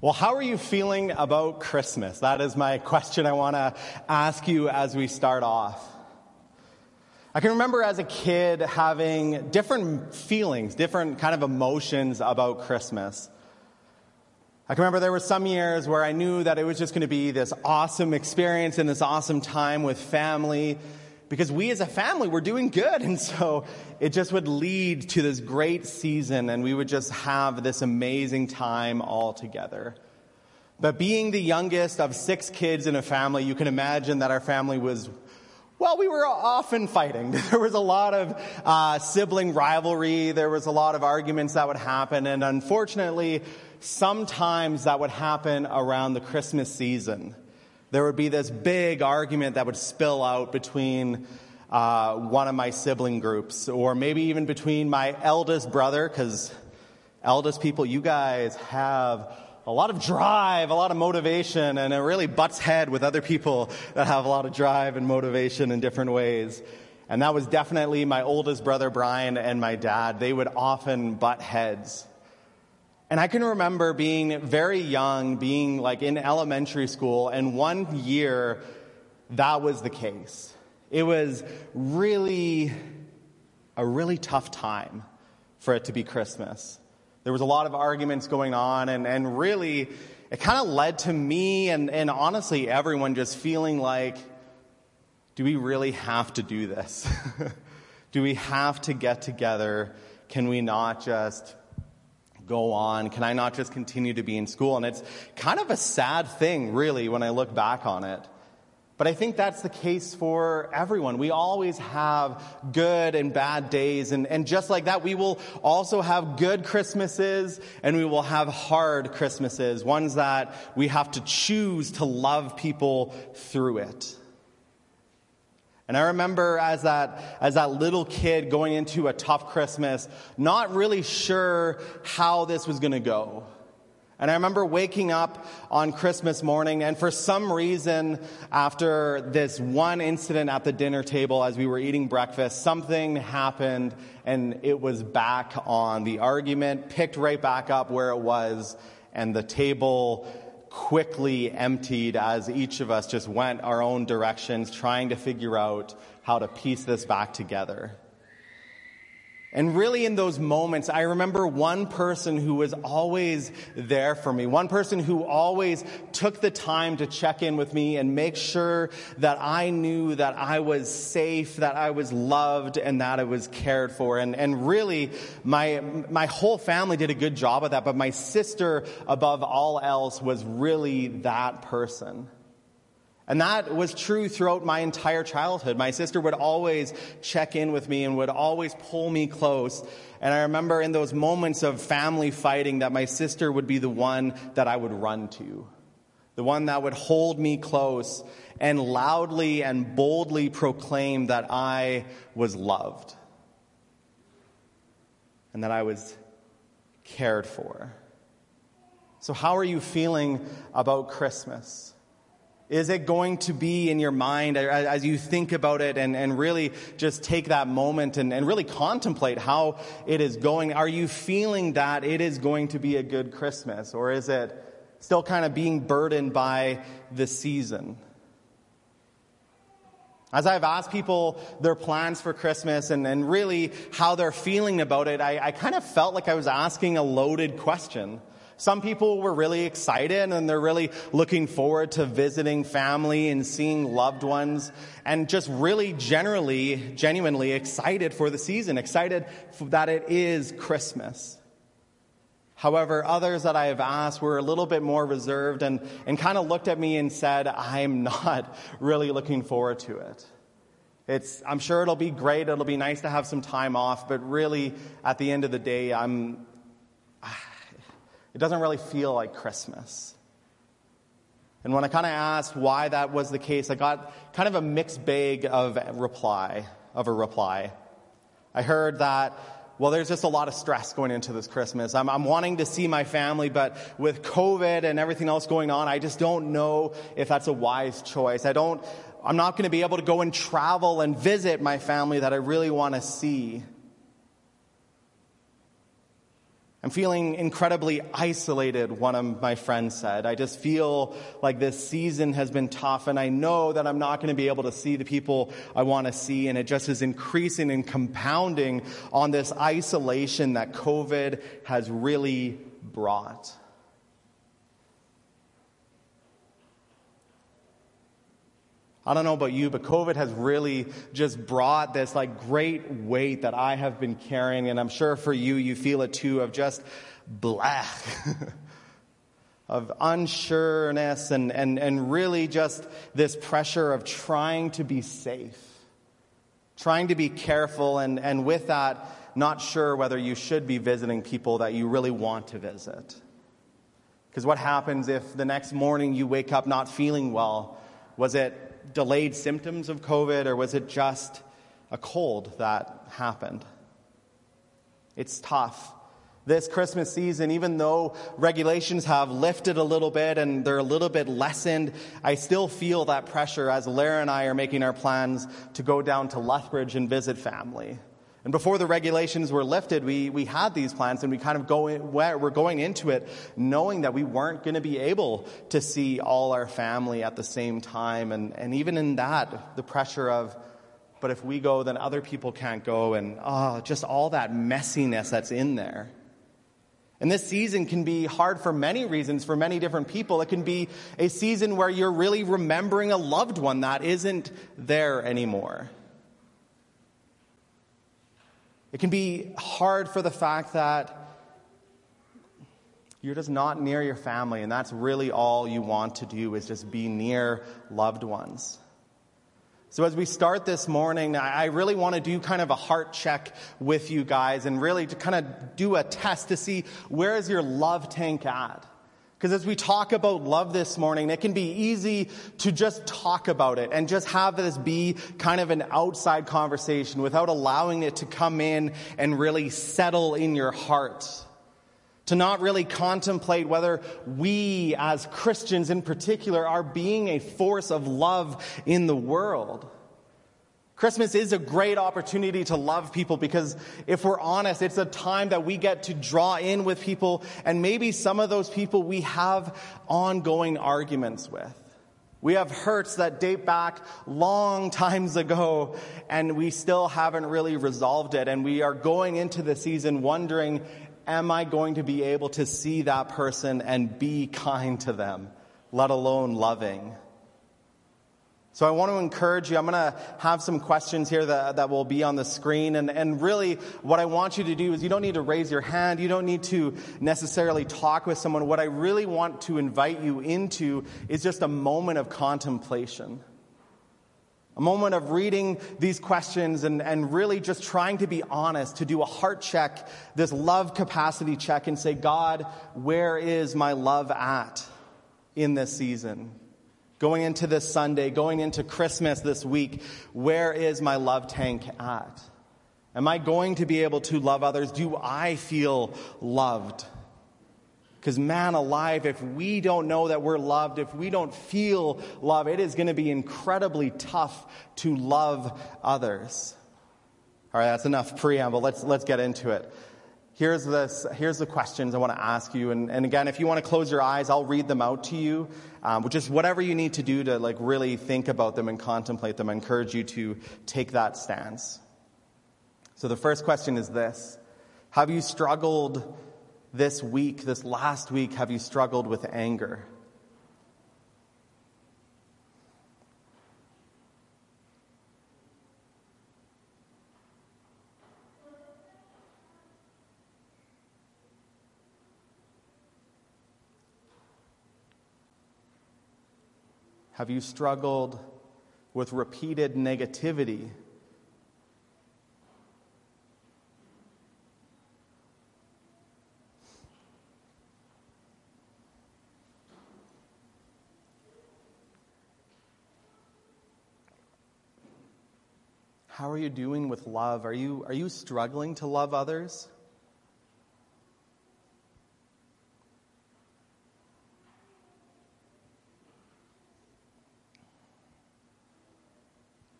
Well, how are you feeling about Christmas? That is my question I want to ask you as we start off. I can remember as a kid having different feelings, different kind of emotions about Christmas. I can remember there were some years where I knew that it was just going to be this awesome experience and this awesome time with family, because we as a family were doing good, and so it just would lead to this great season, and we would just have this amazing time all together. But being the youngest of 6 kids in a family, you can imagine that our family was, well, we were often fighting. There was a lot of sibling rivalry. There was a lot of arguments that would happen, and unfortunately, sometimes that would happen around the Christmas season. There would be this big argument that would spill out between one of my sibling groups, or maybe even between my eldest brother, because eldest people, you guys have a lot of drive, a lot of motivation, and it really butts head with other people that have a lot of drive and motivation in different ways. And that was definitely my oldest brother, Brian, and my dad. They would often butt heads. And I can remember being very young, being like in elementary school, and one year that was the case. It was really a really tough time for it to be Christmas. There was a lot of arguments going on, and really it kind of led to me and honestly everyone just feeling like, do we really have to do this? Do we have to get together? Can we not just go on? Can I not just continue to be in school? And it's kind of a sad thing, really, when I look back on it. But I think that's the case for everyone. We always have good and bad days. And just like that, we will also have good Christmases and we will have hard Christmases, ones that we have to choose to love people through it. And I remember as that little kid going into a tough Christmas, not really sure how this was going to go. And I remember waking up on Christmas morning, and for some reason, after this one incident at the dinner table as we were eating breakfast, something happened, and it was back on. The argument picked right back up where it was, and the table quickly emptied as each of us just went our own directions, trying to figure out how to piece this back together. And really in those moments, I remember one person who was always there for me, one person who always took the time to check in with me and make sure that I knew that I was safe, that I was loved, and that I was cared for. And really, my whole family did a good job of that, but my sister, above all else, was really that person. And that was true throughout my entire childhood. My sister would always check in with me and would always pull me close. And I remember in those moments of family fighting that my sister would be the one that I would run to, the one that would hold me close and loudly and boldly proclaim that I was loved and that I was cared for. So how are you feeling about Christmas? Is it going to be in your mind as you think about it and really just take that moment and really contemplate how it is going? Are you feeling that it is going to be a good Christmas, or is it still kind of being burdened by the season? As I've asked people their plans for Christmas and really how they're feeling about it, I kind of felt like I was asking a loaded question. Some people were really excited and they're really looking forward to visiting family and seeing loved ones and just really genuinely excited for the season, excited that it is Christmas. However, others that I have asked were a little bit more reserved and kind of looked at me and said, I'm not really looking forward to it. I'm sure it'll be great. It'll be nice to have some time off, but really at the end of the day, it doesn't really feel like Christmas. And when I kind of asked why that was the case, I got kind of a mixed bag of a reply. I heard that, well, there's just a lot of stress going into this Christmas. I'm wanting to see my family, but with COVID and everything else going on, I just don't know if that's a wise choice. I'm not going to be able to go and travel and visit my family that I really want to see. I'm feeling incredibly isolated, one of my friends said. I just feel like this season has been tough, and I know that I'm not going to be able to see the people I want to see, and it just is increasing and compounding on this isolation that COVID has really brought. I don't know about you, but COVID has really just brought this great weight that I have been carrying, and I'm sure for you, you feel it too, of just blah, of unsureness and really just this pressure of trying to be safe, trying to be careful, and with that, not sure whether you should be visiting people that you really want to visit. Because what happens if the next morning you wake up not feeling well? Was it delayed symptoms of COVID, or was it just a cold that happened? It's tough. This Christmas season, even though regulations have lifted a little bit and they're a little bit lessened, I still feel that pressure as Lara and I are making our plans to go down to Lethbridge and visit family. And before the regulations were lifted, we had these plans, and we're going into it knowing that we weren't going to be able to see all our family at the same time. And even in that, the pressure of, but if we go, then other people can't go, and just all that messiness that's in there. And this season can be hard for many reasons for many different people. It can be a season where you're really remembering a loved one that isn't there anymore. It can be hard for the fact that you're just not near your family, and that's really all you want to do is just be near loved ones. So as we start this morning, I really want to do kind of a heart check with you guys and really to kind of do a test to see where is your love tank at. Because as we talk about love this morning, it can be easy to just talk about it and just have this be kind of an outside conversation without allowing it to come in and really settle in your heart. To not really contemplate whether we as Christians in particular are being a force of love in the world. Christmas is a great opportunity to love people because if we're honest, it's a time that we get to draw in with people, and maybe some of those people we have ongoing arguments with. We have hurts that date back long times ago, and we still haven't really resolved it, and we are going into the season wondering, am I going to be able to see that person and be kind to them, let alone loving? So I want to encourage you. I'm going to have some questions here that will be on the screen. And really what I want you to do is you don't need to raise your hand. You don't need to necessarily talk with someone. What I really want to invite you into is just a moment of contemplation. A moment of reading these questions and really just trying to be honest, to do a heart check, this love capacity check, and say, God, where is my love at in this season? Going into this Sunday, going into Christmas this week, where is my love tank at? Am I going to be able to love others? Do I feel loved? Because man alive, if we don't know that we're loved, if we don't feel love, it is going to be incredibly tough to love others. All right, that's enough preamble. Let's get into it. Here's the questions I want to ask you. And again, if you want to close your eyes, I'll read them out to you. Just whatever you need to do to really think about them and contemplate them, I encourage you to take that stance. So the first question is this. Have you struggled this week, this last week, have you struggled with anger? Have you struggled with repeated negativity? How are you doing with love? Are you struggling to love others?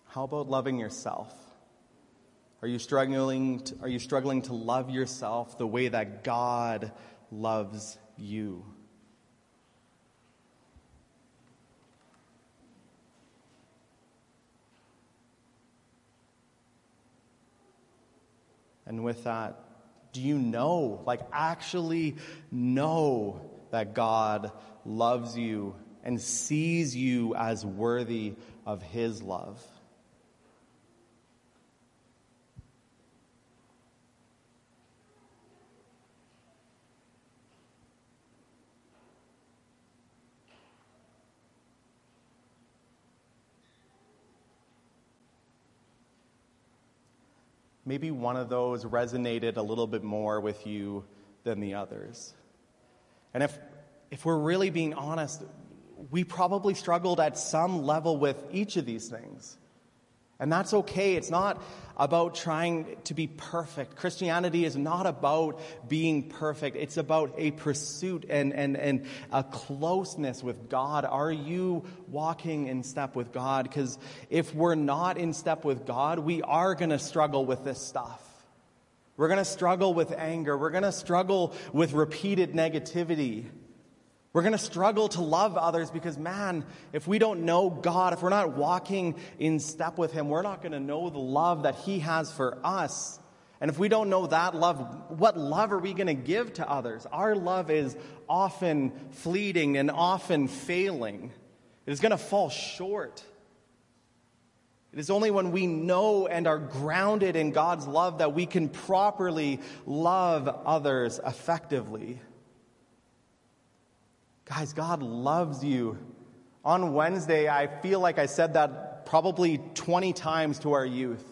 How about loving yourself? Are you struggling to love yourself the way that God loves you? And with that, do you know, actually know that God loves you and sees you as worthy of his love? Maybe one of those resonated a little bit more with you than the others. And if we're really being honest, we probably struggled at some level with each of these things. And that's okay. It's not about trying to be perfect. Christianity is not about being perfect. It's about a pursuit and a closeness with God. Are you walking in step with God? Because if we're not in step with God, we are going to struggle with this stuff. We're going to struggle with anger. We're going to struggle with repeated negativity. We're going to struggle to love others because, if we don't know God, if we're not walking in step with him, we're not going to know the love that he has for us. And if we don't know that love, what love are we going to give to others? Our love is often fleeting and often failing. It is going to fall short. It is only when we know and are grounded in God's love that we can properly love others effectively. Guys, God loves you. On Wednesday, I feel like I said that probably 20 times to our youth.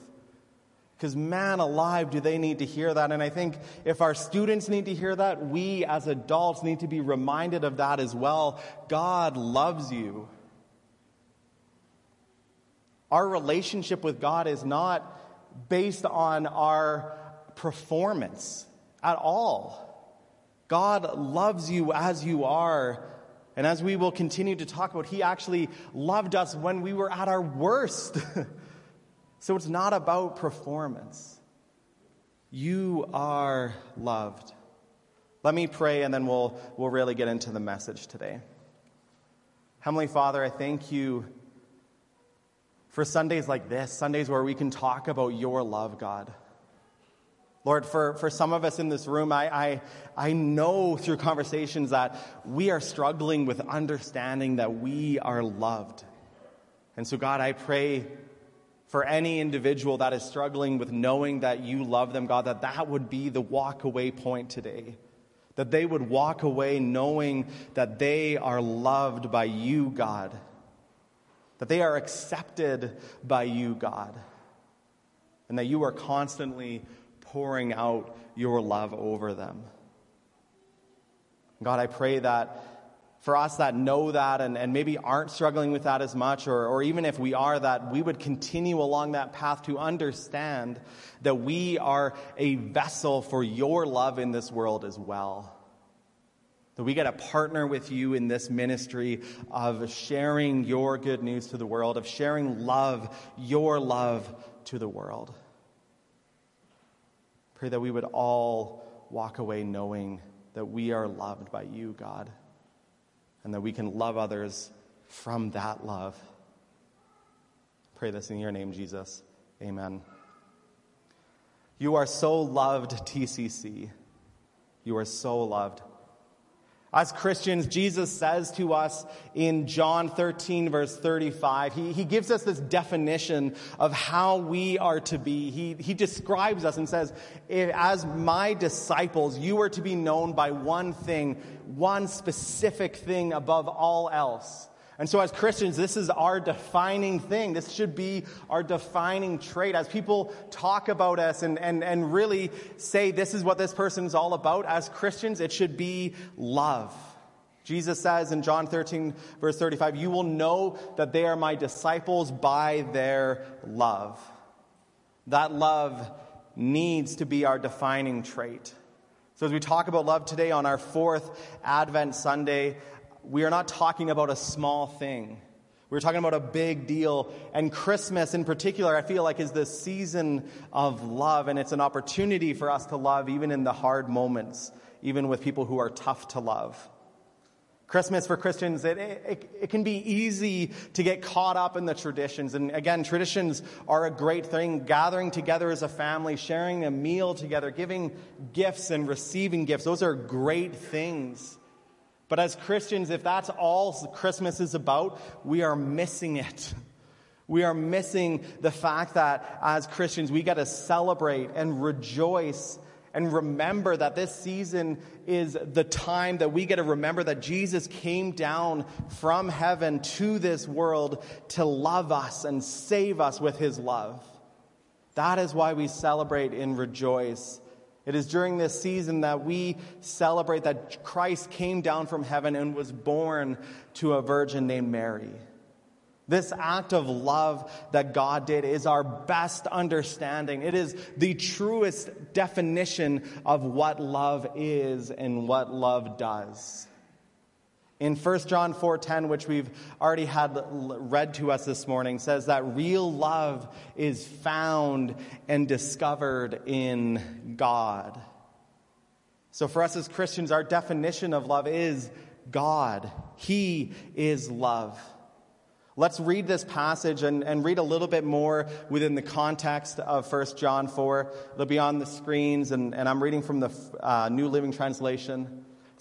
Because man alive, do they need to hear that. And I think if our students need to hear that, we as adults need to be reminded of that as well. God loves you. Our relationship with God is not based on our performance at all. God loves you as you are. And as we will continue to talk about, he actually loved us when we were at our worst. So it's not about performance. You are loved. Let me pray and then we'll really get into the message today. Heavenly Father, I thank you for Sundays like this, Sundays where we can talk about your love, God. Lord, for some of us in this room, I know through conversations that we are struggling with understanding that we are loved. And so, God, I pray for any individual that is struggling with knowing that you love them, God, that would be the walk away point today. That they would walk away knowing that they are loved by you, God. That they are accepted by you, God. And that you are constantly pouring out your love over them. God, I pray that for us that know that and maybe aren't struggling with that as much, or even if we are, that we would continue along that path to understand that we are a vessel for your love in this world as well. That we get to partner with you in this ministry of sharing your good news to the world, of sharing love, your love to the world. Pray that we would all walk away knowing that we are loved by you, God, and that we can love others from that love. Pray this in your name, Jesus. Amen. You are so loved, TCC. You are so loved. As Christians, Jesus says to us in John 13, verse 35, he gives us this definition of how we are to be. He describes us and says, as my disciples, you are to be known by one thing, one specific thing above all else. And so as Christians, this is our defining thing. This should be our defining trait. As people talk about us and really say this is what this person is all about, as Christians, it should be love. Jesus says in John 13, verse 35, you will know that they are my disciples by their love. That love needs to be our defining trait. So as we talk about love today on our fourth Advent Sunday, we are not talking about a small thing. We were talking about a big deal, and Christmas in particular, I feel like, is this season of love, and it's an opportunity for us to love even in the hard moments, even with people who are tough to love. Christmas for Christians, it can be easy to get caught up in the traditions. And again, traditions are a great thing. Gathering together as a family, sharing a meal together, giving gifts and receiving gifts. Those are great things. But as Christians, if that's all Christmas is about, we are missing it. We are missing the fact that as Christians, we got to celebrate and rejoice and remember that this season is the time that we get to remember that Jesus came down from heaven to this world to love us and save us with his love. That is why we celebrate and rejoice. It is during this season that we celebrate that Christ came down from heaven and was born to a virgin named Mary. This act of love that God did is our best understanding. It is the truest definition of what love is and what love does. In 1 John 4:10, which we've already had read to us this morning, says that real love is found and discovered in God. So for us as Christians, our definition of love is God. He is love. Let's read this passage and read a little bit more within the context of 1 John 4. It'll be on the screens, and I'm reading from the New Living Translation. It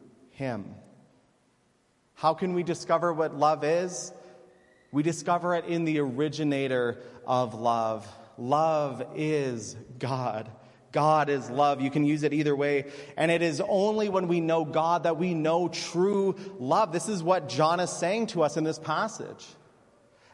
him." How can we discover what love is? We discover it in the originator of love. Love is God. God is love. You can use it either way. And it is only when we know God that we know true love. This is what John is saying to us in this passage.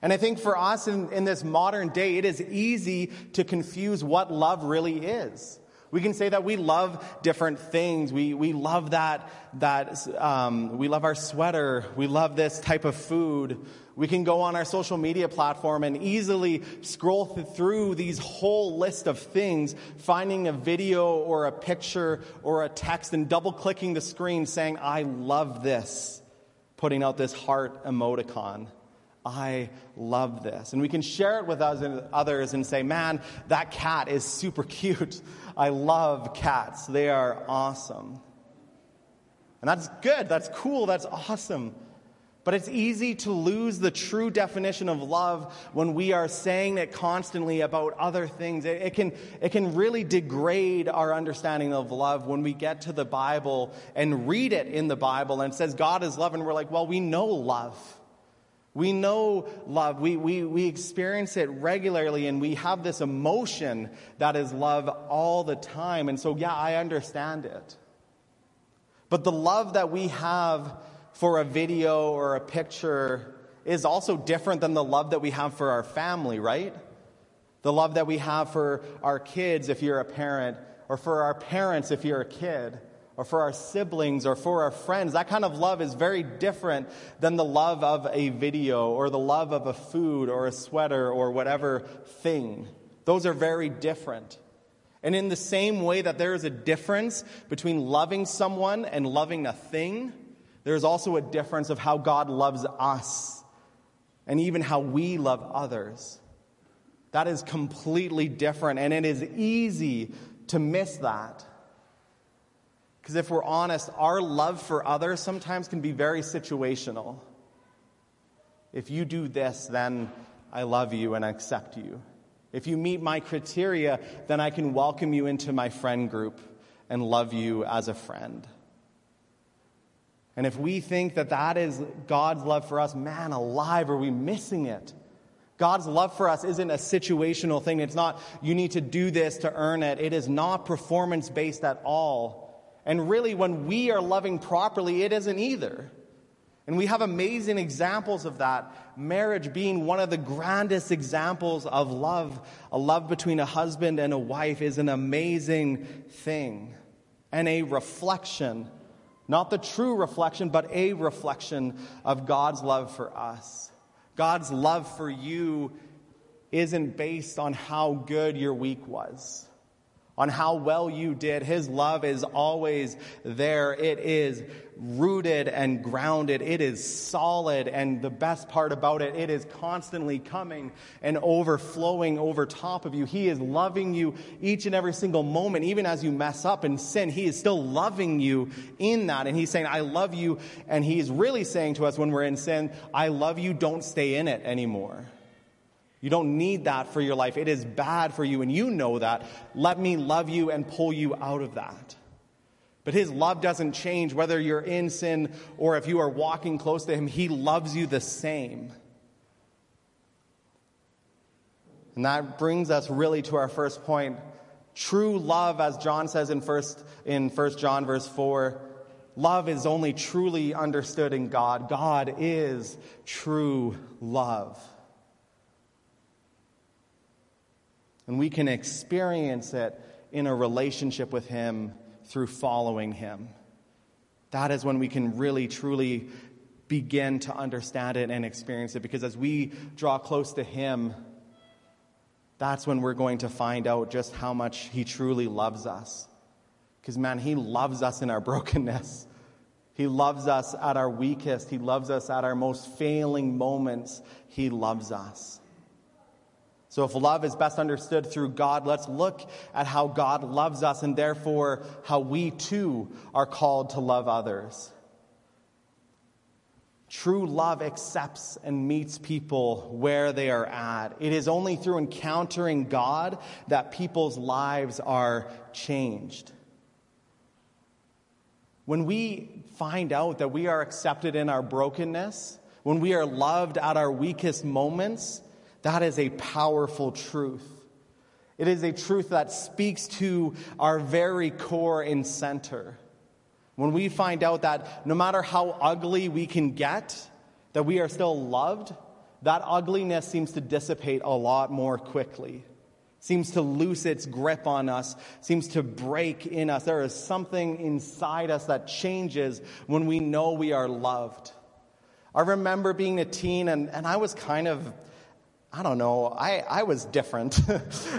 And I think for us in this modern day, it is easy to confuse what love really is. We can say that we love different things. We love we love our sweater. We love this type of food. We can go on our social media platform and easily scroll through these whole list of things, finding a video or a picture or a text and double-clicking the screen saying, "I love this," putting out this heart emoticon. I love this. And we can share it with others and say, "Man, that cat is super cute. I love cats. They are awesome." And that's good. That's cool. That's awesome. But it's easy to lose the true definition of love when we are saying it constantly about other things. It can really degrade our understanding of love when we get to the Bible and read it in the Bible and it says God is love. And we're like, well, we know love. We know love. We experience it regularly, and we have this emotion that is love all the time. And so, yeah, I understand it. But the love that we have for a video or a picture is also different than the love that we have for our family, right? The love that we have for our kids if you're a parent, or for our parents if you're a kid, or for our siblings, or for our friends. That kind of love is very different than the love of a video, or the love of a food, or a sweater, or whatever thing. Those are very different. And in the same way that there is a difference between loving someone and loving a thing, there is also a difference of how God loves us, and even how we love others. That is completely different, and it is easy to miss that. Because if we're honest, our love for others sometimes can be very situational. If you do this, then I love you and I accept you. If you meet my criteria, then I can welcome you into my friend group and love you as a friend. And if we think that that is God's love for us, man alive, are we missing it? God's love for us isn't a situational thing. It's not, you need to do this to earn it. It is not performance-based at all. And really, when we are loving properly, it isn't either. And we have amazing examples of that, marriage being one of the grandest examples of love. A love between a husband and a wife is an amazing thing and a reflection, not the true reflection, but a reflection of God's love for us. God's love for you isn't based on how good your week was, on how well you did. His love is always there. It is rooted and grounded. It is solid. And the best part about it, it is constantly coming and overflowing over top of you. He is loving you each and every single moment. Even as you mess up and sin, he is still loving you in that. And he's saying, I love you. And he's really saying to us when we're in sin, I love you. Don't stay in it anymore. You don't need that for your life. It is bad for you, and you know that. Let me love you and pull you out of that. But his love doesn't change whether you're in sin or if you are walking close to him. He loves you the same. And that brings us really to our first point. True love, as John says in 1 John verse 4, love is only truly understood in God. God is true love. And we can experience it in a relationship with him through following him. That is when we can really, truly begin to understand it and experience it. Because as we draw close to him, that's when we're going to find out just how much he truly loves us. Because, man, he loves us in our brokenness. He loves us at our weakest. He loves us at our most failing moments. He loves us. So if love is best understood through God, let's look at how God loves us and therefore how we too are called to love others. True love accepts and meets people where they are at. It is only through encountering God that people's lives are changed. When we find out that we are accepted in our brokenness, when we are loved at our weakest moments, that is a powerful truth. It is a truth that speaks to our very core and center. When we find out that no matter how ugly we can get, that we are still loved, that ugliness seems to dissipate a lot more quickly, seems to loose its grip on us, seems to break in us. There is something inside us that changes when we know we are loved. I remember being a teen, and I was kind of, I don't know, I was different.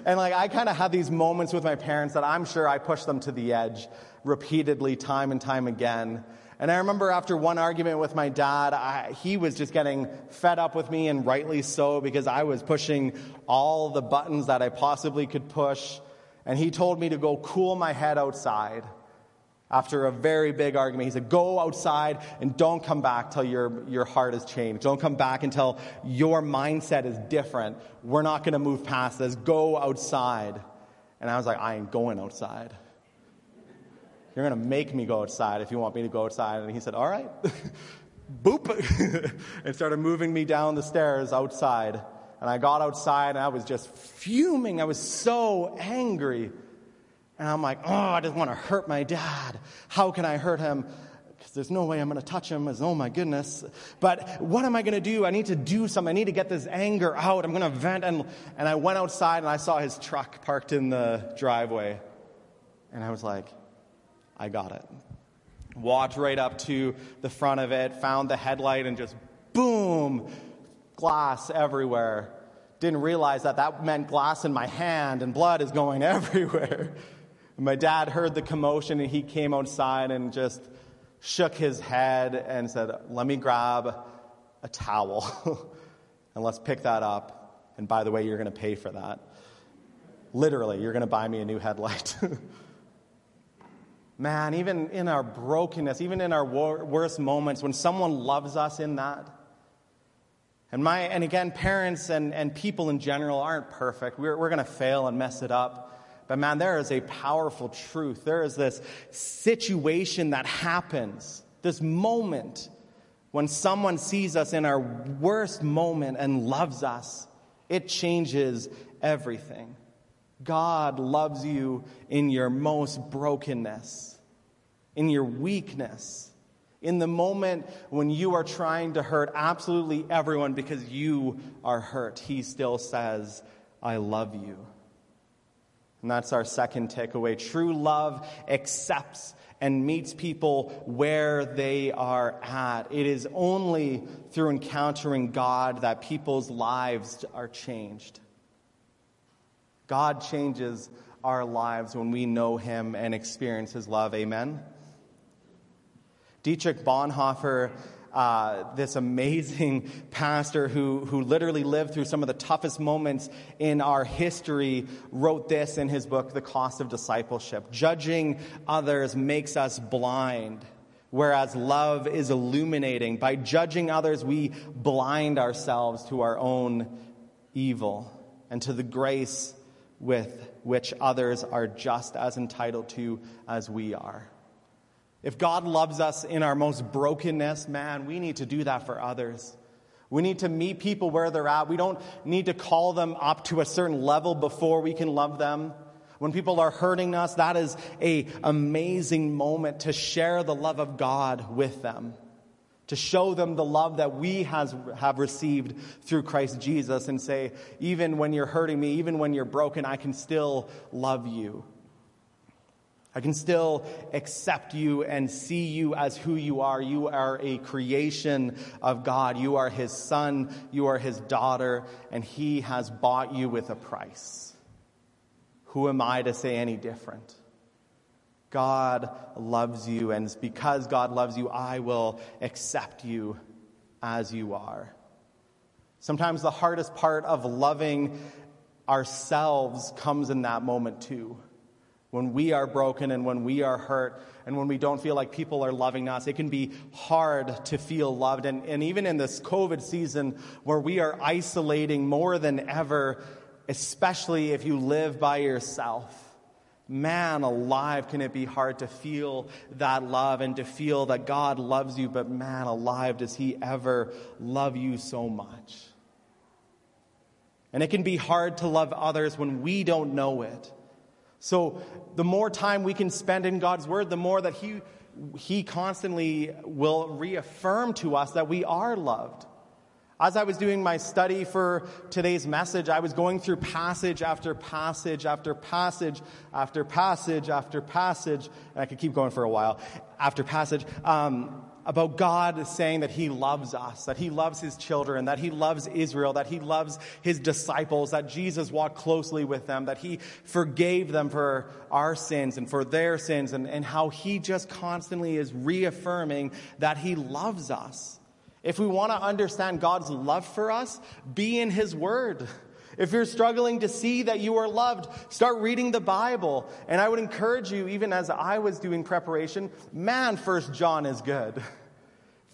And I kind of had these moments with my parents that I'm sure I pushed them to the edge repeatedly, time and time again. And I remember after one argument with my dad, he was just getting fed up with me, and rightly so, because I was pushing all the buttons that I possibly could push. And he told me to go cool my head outside after a very big argument. He said, go outside and don't come back till your heart is changed. Don't come back until your mindset is different. We're not going to move past this. Go outside. And I was like, I ain't going outside. You're going to make me go outside if you want me to go outside. And he said, all right. Boop. And started moving me down the stairs outside. And I got outside, and I was just fuming. I was so angry. And I'm like, oh, I just want to hurt my dad. How can I hurt him? Because there's no way I'm going to touch him. Oh, my goodness. But what am I going to do? I need to do something. I need to get this anger out. I'm going to vent. And I went outside, and I saw his truck parked in the driveway. And I was like, I got it. Walked right up to the front of it, found the headlight, and just boom, glass everywhere. Didn't realize that meant glass in my hand, and blood is going everywhere. My dad heard the commotion, and he came outside and just shook his head and said, let me grab a towel, and let's pick that up. And by the way, you're going to pay for that. Literally, you're going to buy me a new headlight. Man, even in our brokenness, even in our worst moments, when someone loves us in that, and again, parents and people in general aren't perfect. We're going to fail and mess it up. But man, there is a powerful truth. There is this situation that happens, this moment when someone sees us in our worst moment and loves us. It changes everything. God loves you in your most brokenness, in your weakness, in the moment when you are trying to hurt absolutely everyone because you are hurt, he still says, I love you. And that's our second takeaway. True love accepts and meets people where they are at. It is only through encountering God that people's lives are changed. God changes our lives when we know him and experience his love. Amen? Dietrich Bonhoeffer, this amazing pastor who literally lived through some of the toughest moments in our history, wrote this in his book, The Cost of Discipleship. Judging others makes us blind, whereas love is illuminating. By judging others, we blind ourselves to our own evil and to the grace with which others are just as entitled to as we are. If God loves us in our most brokenness, man, we need to do that for others. We need to meet people where they're at. We don't need to call them up to a certain level before we can love them. When people are hurting us, that is an amazing moment to share the love of God with them, to show them the love that we have received through Christ Jesus and say, even when you're hurting me, even when you're broken, I can still love you. I can still accept you and see you as who you are. You are a creation of God. You are his son. You are his daughter. And he has bought you with a price. Who am I to say any different? God loves you, and because God loves you, I will accept you as you are. Sometimes the hardest part of loving ourselves comes in that moment too. When we are broken and when we are hurt and when we don't feel like people are loving us, it can be hard to feel loved. And even in this COVID season where we are isolating more than ever, especially if you live by yourself, man alive, can it be hard to feel that love and to feel that God loves you, but man alive, does he ever love you so much? And it can be hard to love others when we don't know it. So the more time we can spend in God's word, the more that he constantly will reaffirm to us that we are loved. As I was doing my study for today's message, I was going through passage after passage after passage after passage after passage, and I could keep going for a while, after passage, about God saying that he loves us, that he loves his children, that he loves Israel, that he loves his disciples, that Jesus walked closely with them, that he forgave them for our sins and for their sins, and how he just constantly is reaffirming that he loves us. If we want to understand God's love for us, be in his word. If you're struggling to see that you are loved, start reading the Bible. And I would encourage you, even as I was doing preparation, man, 1 John is good.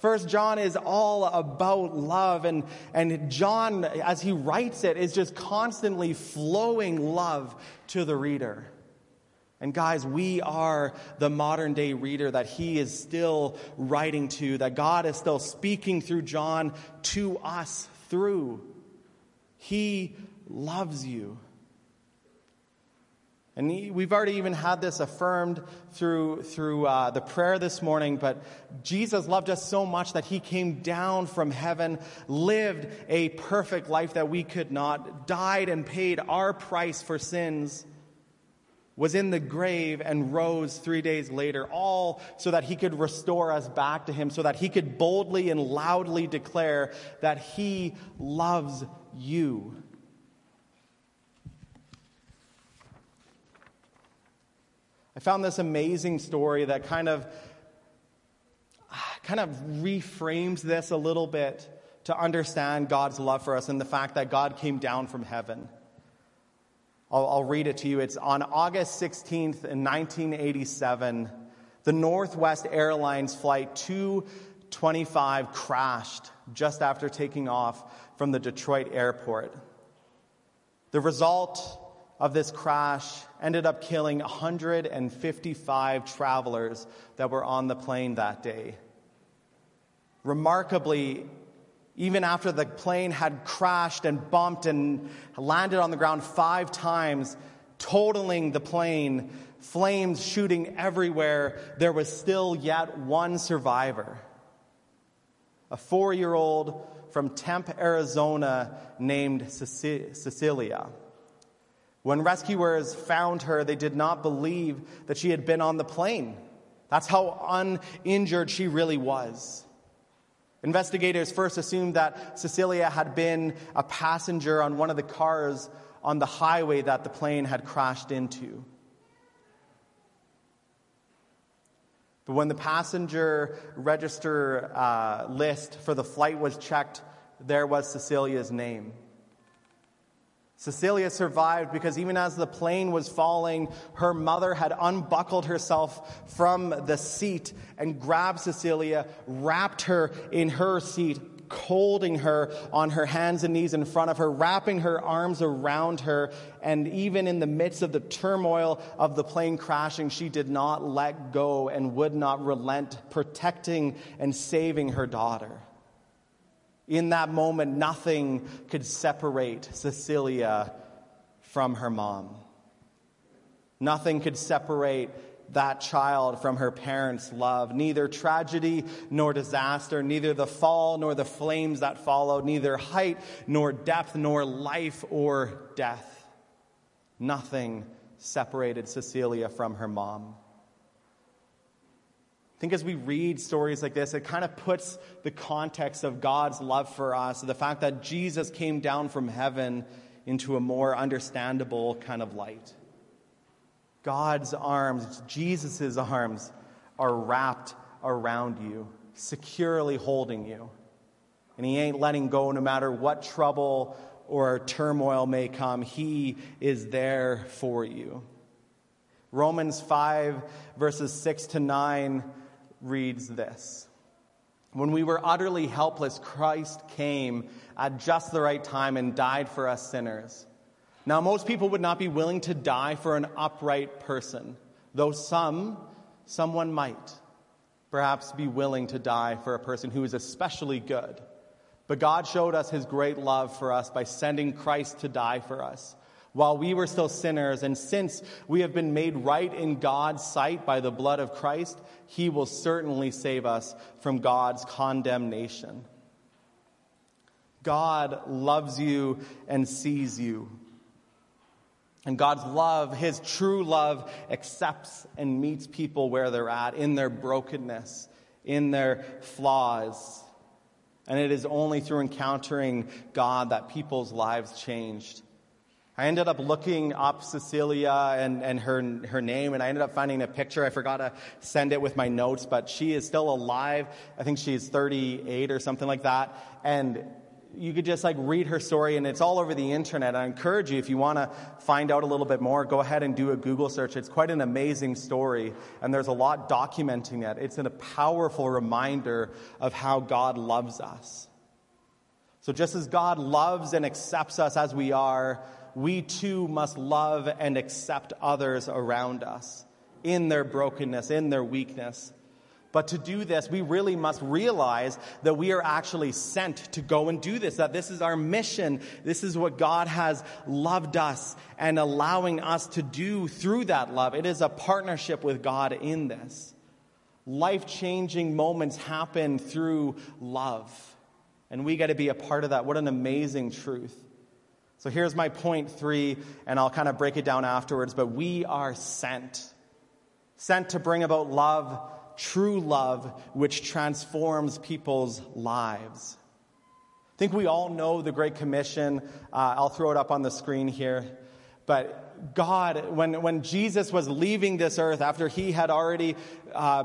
1 John is all about love. And John, as he writes it, is just constantly flowing love to the reader. And guys, we are the modern day reader that he is still writing to, that God is still speaking through John to us through. He loves you. And we've already even had this affirmed through the prayer this morning, but Jesus loved us so much that he came down from heaven, lived a perfect life that we could not, died and paid our price for sins, was in the grave and rose 3 days later, all so that he could restore us back to him, so that he could boldly and loudly declare that he loves you. I found this amazing story that kind of reframes this a little bit to understand God's love for us and the fact that God came down from heaven. I'll read it to you. It's on August 16th in 1987, the Northwest Airlines Flight 225 crashed just after taking off from the Detroit airport. The result of this crash ended up killing 155 travelers that were on the plane that day. Remarkably, even after the plane had crashed and bumped and landed on the ground 5 times, totaling the plane flames shooting everywhere, there was still yet one survivor, a 4-year-old from Tempe, Arizona, named Cecilia. When rescuers found her, they did not believe that she had been on the plane. That's how uninjured she really was. Investigators first assumed that Cecilia had been a passenger on one of the cars on the highway that the plane had crashed into. But when the passenger register list for the flight was checked, there was Cecilia's name. Cecilia survived because even as the plane was falling, her mother had unbuckled herself from the seat and grabbed Cecilia, wrapped her in her seat, holding her on her hands and knees in front of her, wrapping her arms around her, and even in the midst of the turmoil of the plane crashing, she did not let go and would not relent, protecting and saving her daughter. In that moment, nothing could separate Cecilia from her mom. Nothing could separate that child from her parents' love. Neither tragedy nor disaster, neither the fall nor the flames that followed, neither height nor depth, nor life or death. Nothing separated Cecilia from her mom. I think as we read stories like this, it kind of puts the context of God's love for us, the fact that Jesus came down from heaven, into a more understandable kind of light. God's arms, Jesus' arms, are wrapped around you, securely holding you. And he ain't letting go no matter what trouble or turmoil may come. He is there for you. Romans 5, verses 6 to 9 reads this. When we were utterly helpless, Christ came at just the right time and died for us sinners. Now, most people would not be willing to die for an upright person, though someone might perhaps be willing to die for a person who is especially good. But God showed us his great love for us by sending Christ to die for us while we were still sinners. And since we have been made right in God's sight by the blood of Christ, he will certainly save us from God's condemnation. God loves you and sees you. And God's love, his true love, accepts and meets people where they're at, in their brokenness, in their flaws. And it is only through encountering God that people's lives changed. I ended up looking up Cecilia and her name, and I ended up finding a picture. I forgot to send it with my notes, but she is still alive. I think she's 38 or something like that. And you could just read her story, and it's all over the internet. I encourage you, if you want to find out a little bit more, go ahead and do a Google search. It's quite an amazing story, and there's a lot documenting it. It's a powerful reminder of how God loves us. So just as God loves and accepts us as we are, we too must love and accept others around us in their brokenness, in their weakness. But to do this, we really must realize that we are actually sent to go and do this, that this is our mission. This is what God has loved us and allowing us to do through that love. It is a partnership with God in this. Life-changing moments happen through love, and we got to be a part of that. What an amazing truth. So here's my point 3, and I'll kind of break it down afterwards, but we are sent. Sent to bring about love, true love, which transforms people's lives. I think we all know the Great Commission. I'll throw it up on the screen here. But God, when Jesus was leaving this earth after he had already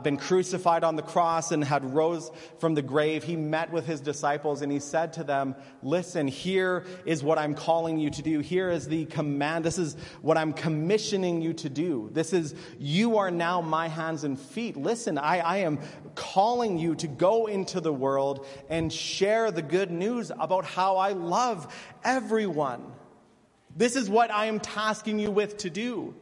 been crucified on the cross and had rose from the grave, he met with his disciples and he said to them, listen, here is what I'm calling you to do. Here is the command. This is what I'm commissioning you to do. This is, you are now my hands and feet. Listen, I am calling you to go into the world and share the good news about how I love everyone. This is what I am tasking you with to do.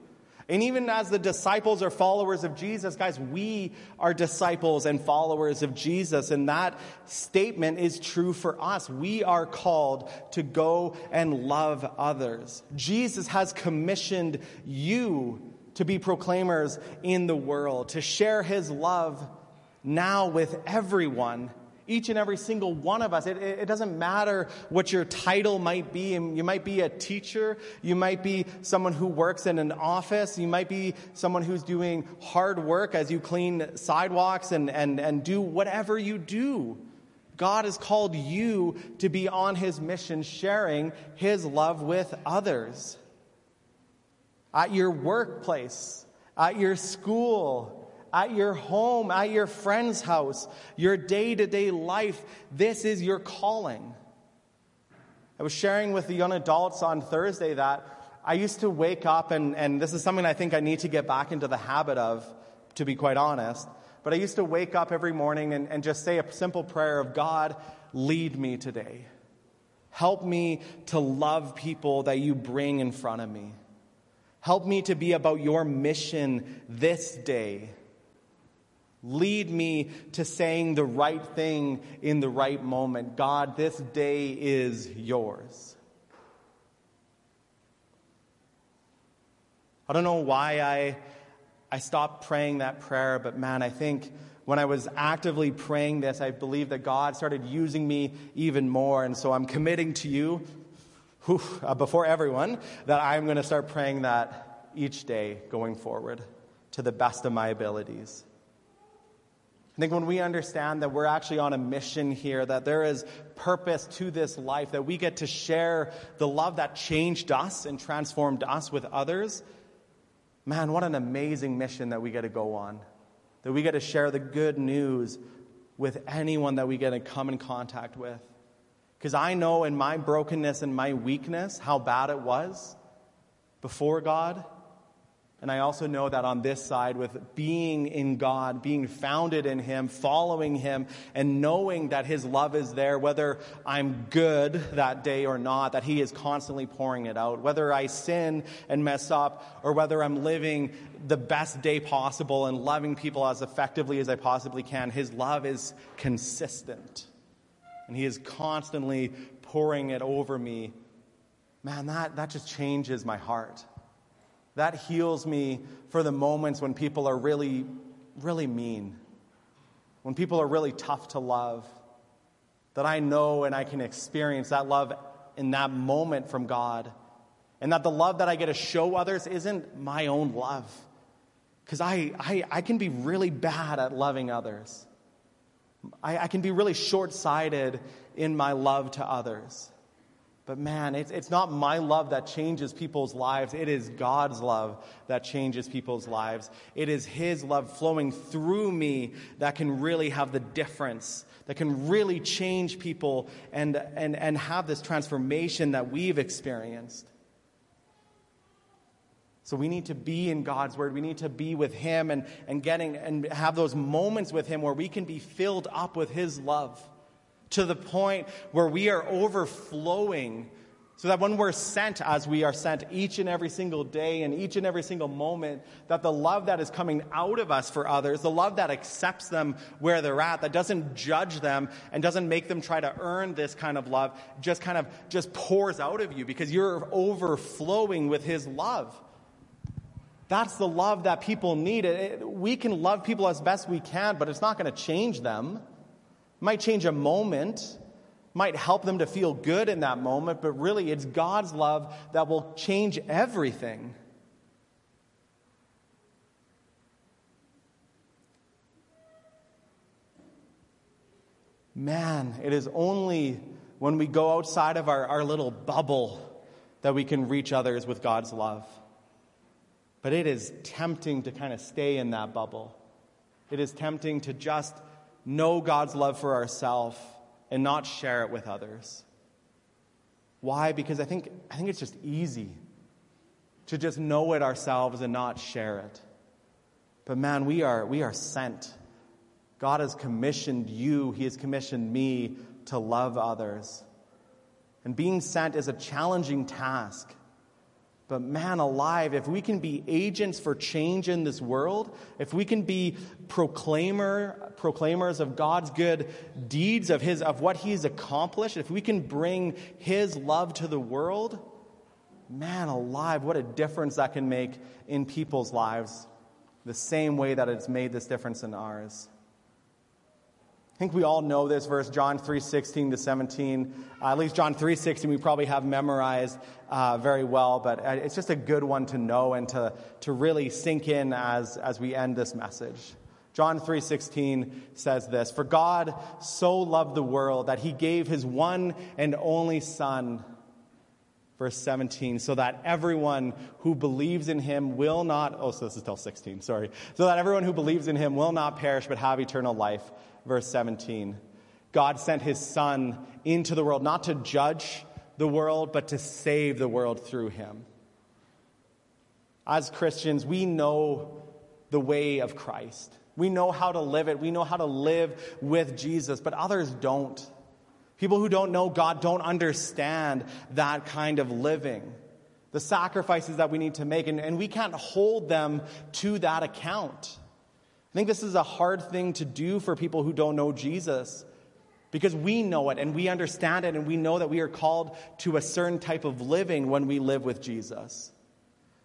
And even as the disciples are followers of Jesus, guys, we are disciples and followers of Jesus. And that statement is true for us. We are called to go and love others. Jesus has commissioned you to be proclaimers in the world, to share his love now with everyone, each and every single one of us. It doesn't matter what your title might be. You might be a teacher. You might be someone who works in an office. You might be someone who's doing hard work as you clean sidewalks and do whatever you do. God has called you to be on his mission, sharing his love with others. At your workplace, at your school, at your home, at your friend's house, your day-to-day life, this is your calling. I was sharing with the young adults on Thursday that I used to wake up, and this is something I think I need to get back into the habit of, to be quite honest, but I used to wake up every morning and just say a simple prayer of, God, lead me today. Help me to love people that you bring in front of me. Help me to be about your mission this day. Lead me to saying the right thing in the right moment. God, this day is yours. I don't know why I stopped praying that prayer, but man, I think when I was actively praying this, I believe that God started using me even more. And so I'm committing to you, before everyone, that I'm going to start praying that each day going forward to the best of my abilities. I think when we understand that we're actually on a mission here, that there is purpose to this life, that we get to share the love that changed us and transformed us with others, man, what an amazing mission that we get to go on, that we get to share the good news with anyone that we get to come in contact with. Because I know in my brokenness and my weakness how bad it was before God. And I also know that on this side, with being in God, being founded in him, following him, and knowing that his love is there, whether I'm good that day or not, that he is constantly pouring it out, whether I sin and mess up, or whether I'm living the best day possible and loving people as effectively as I possibly can, his love is consistent. And he is constantly pouring it over me. Man, that just changes my heart. That heals me for the moments when people are really, really mean, when people are really tough to love, that I know and I can experience that love in that moment from God, and that the love that I get to show others isn't my own love, because I can be really bad at loving others. I can be really short-sighted in my love to others. But man, it's not my love that changes people's lives. It is God's love that changes people's lives. It is his love flowing through me that can really have the difference, that can really change people and have this transformation that we've experienced. So we need to be in God's word. We need to be with him and have those moments with him where we can be filled up with his love, to the point where we are overflowing, so that when we're sent, as we are sent each and every single day and each and every single moment, that the love that is coming out of us for others, the love that accepts them where they're at, that doesn't judge them and doesn't make them try to earn this kind of love, just pours out of you because you're overflowing with his love. That's the love that people need. We can love people as best we can, but it's not going to change them. Might change a moment, might help them to feel good in that moment, but really it's God's love that will change everything. Man, it is only when we go outside of our little bubble that we can reach others with God's love. But it is tempting to kind of stay in that bubble. It is tempting to just know God's love for ourselves and not share it with others. Why? Because I think it's just easy to just know it ourselves and not share it. But man, we are sent. God has commissioned you. He has commissioned me to love others. And being sent is a challenging task. But man alive, if we can be agents for change in this world, if we can be proclaimers of God's good deeds, of what he's accomplished, if we can bring his love to the world, man alive, what a difference that can make in people's lives, the same way that it's made this difference in ours. I think we all know this verse, John 3:16-17. At least John 3:16 we probably have memorized very well, but it's just a good one to know and to really sink in as we end this message. John 3:16 says this, "For God so loved the world that he gave his one and only Son," verse 17, "so that everyone who believes in him will not," oh, so this is till 16, sorry, "so that everyone who believes in him will not perish but have eternal life." Verse 17, God sent his Son into the world, not to judge the world, but to save the world through him. As Christians, we know the way of Christ. We know how to live it. We know how to live with Jesus, but others don't. People who don't know God don't understand that kind of living, the sacrifices that we need to make, and we can't hold them to that account. I think this is a hard thing to do for people who don't know Jesus, because we know it and we understand it and we know that we are called to a certain type of living when we live with Jesus.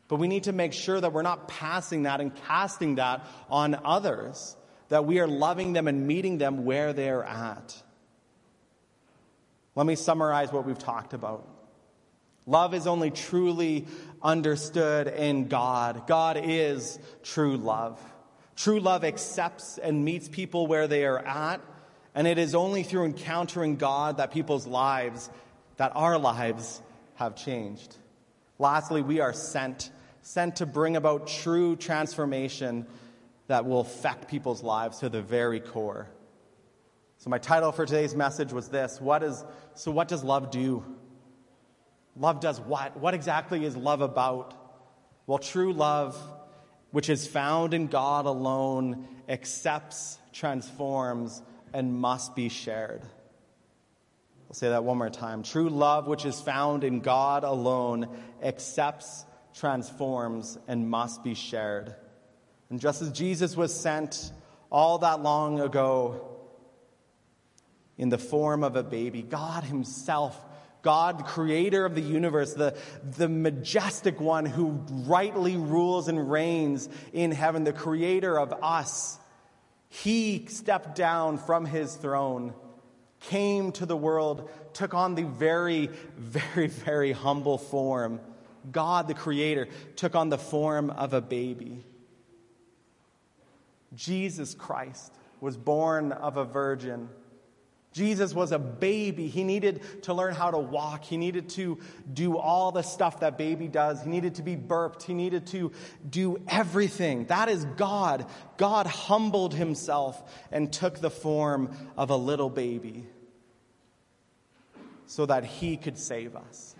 But we need to make sure that we're not passing that and casting that on others, that we are loving them and meeting them where they're at. Let me summarize what we've talked about. Love is only truly understood in God. God is true love. True love accepts and meets people where they are at, and it is only through encountering God that our lives have changed. Lastly, we are sent to bring about true transformation that will affect people's lives to the very core. So my title for today's message was this, what does love do? Love does what? What exactly is love about? Well, true love, which is found in God alone, accepts, transforms, and must be shared. I'll say that one more time. True love, which is found in God alone, accepts, transforms, and must be shared. And just as Jesus was sent all that long ago in the form of a baby, God himself, God, the creator of the universe, the majestic one who rightly rules and reigns in heaven, the creator of us, he stepped down from his throne, came to the world, took on the very, very, very humble form. God, the creator, took on the form of a baby. Jesus Christ was born of a virgin. Jesus was a baby. He needed to learn how to walk. He needed to do all the stuff that baby does. He needed to be burped. He needed to do everything. That is God. God humbled himself and took the form of a little baby so that he could save us,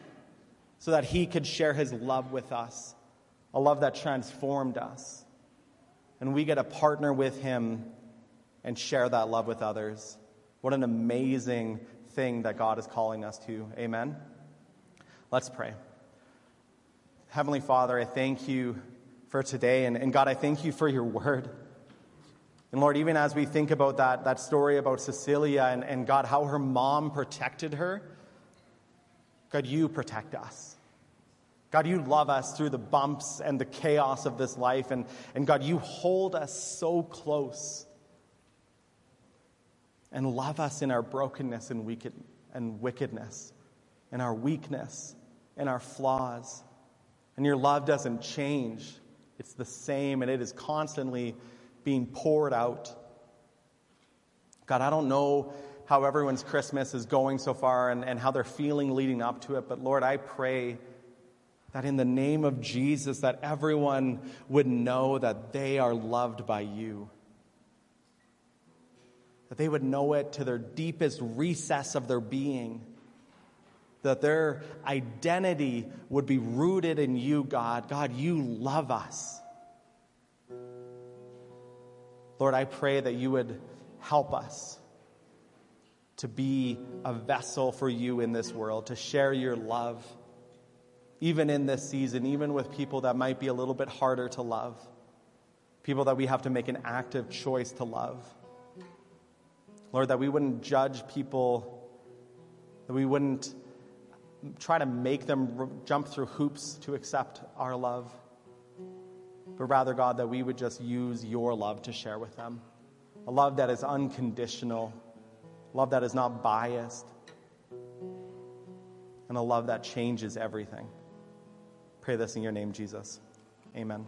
so that he could share his love with us, a love that transformed us. And we get to partner with him and share that love with others. What an amazing thing that God is calling us to. Amen. Let's pray. Heavenly Father, I thank you for today. And God, I thank you for your word. And Lord, even as we think about that story about Cecilia and God, how her mom protected her, God, you protect us. God, you love us through the bumps and the chaos of this life. And God, you hold us so close and love us in our brokenness and wickedness, in our weakness, in our flaws. And your love doesn't change. It's the same, and it is constantly being poured out. God, I don't know how everyone's Christmas is going so far and how they're feeling leading up to it, but Lord, I pray that in the name of Jesus, that everyone would know that they are loved by you, that they would know it to their deepest recess of their being, that their identity would be rooted in you, God. God, you love us. Lord, I pray that you would help us to be a vessel for you in this world, to share your love, even in this season, even with people that might be a little bit harder to love, people that we have to make an active choice to love. Lord, that we wouldn't judge people, that we wouldn't try to make them jump through hoops to accept our love, but rather, God, that we would just use your love to share with them, a love that is unconditional, a love that is not biased, and a love that changes everything. Pray this in your name, Jesus. Amen.